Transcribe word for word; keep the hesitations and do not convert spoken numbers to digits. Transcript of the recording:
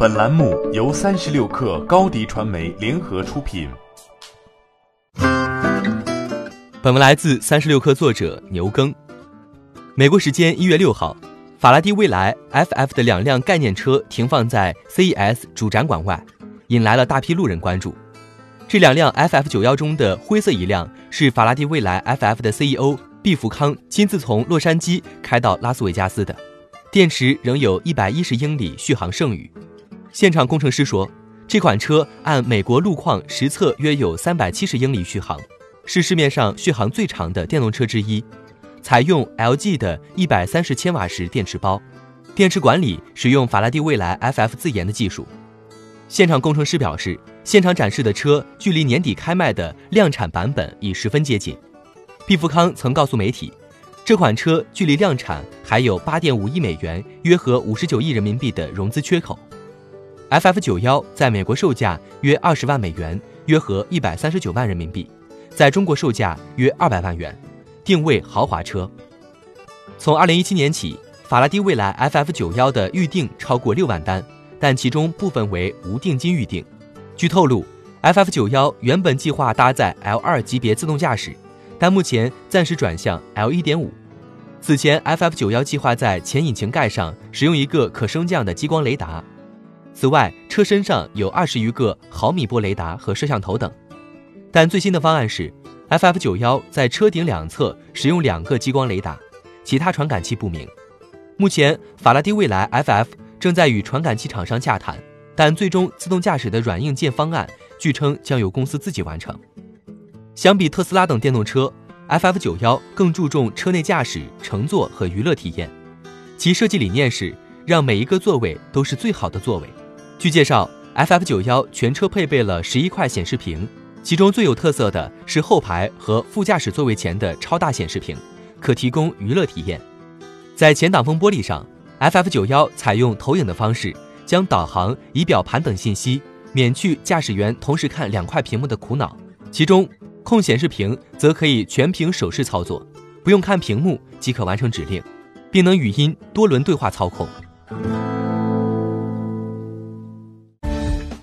本栏目由三十六氪高迪传媒联合出品。本文来自三十六氪作者牛耕。美国时间一月六号，法拉第未来 F F 的两辆概念车停放在 C E S 主展馆外，引来了大批路人关注。这两辆 F F 九十一 中的灰色一辆是法拉第未来 F F 的 C E O 毕福康亲自从洛杉矶开到拉斯维加斯的，电池仍有一百一十英里续航剩余。现场工程师说，这款车按美国路况实测约有三百七十英里续航，是市面上续航最长的电动车之一，采用 L G 的一百三十千瓦时电池包，电池管理使用法拉第未来 F F 自研的技术。现场工程师表示，现场展示的车距离年底开卖的量产版本已十分接近。毕福康曾告诉媒体，这款车距离量产还有 八点五亿美元，约合五十九亿人民币的融资缺口。F F 九十一 在美国售价约二十万美元，约合一百三十九万人民币，在中国售价约二百万元，定位豪华车。从二零一七年起，法拉第未来 F F 九十一 的预定超过六万单，但其中部分为无定金预定。据透露， F F 九十一 原本计划搭载 L 二 级别自动驾驶，但目前暂时转向 L 一点五。此前 F F 九十一 计划在前引擎盖上使用一个可升降的激光雷达，此外车身上有二十余个毫米波雷达和摄像头等。但最新的方案是 F F 九十一 在车顶两侧使用两个激光雷达，其他传感器不明。目前法拉第未来 F F 正在与传感器厂商洽谈，但最终自动驾驶的软硬件方案据称将由公司自己完成。相比特斯拉等电动车， F F 九十一 更注重车内驾驶、乘坐和娱乐体验，其设计理念是让每一个座位都是最好的座位。据介绍， F F 九十一 全车配备了十一块显示屏，其中最有特色的是后排和副驾驶座位前的超大显示屏，可提供娱乐体验。在前挡风玻璃上， F F 九十一 采用投影的方式，将导航、仪表盘等信息免去驾驶员同时看两块屏幕的苦恼，其中控显示屏则可以全屏手势操作，不用看屏幕即可完成指令，并能语音多轮对话操控。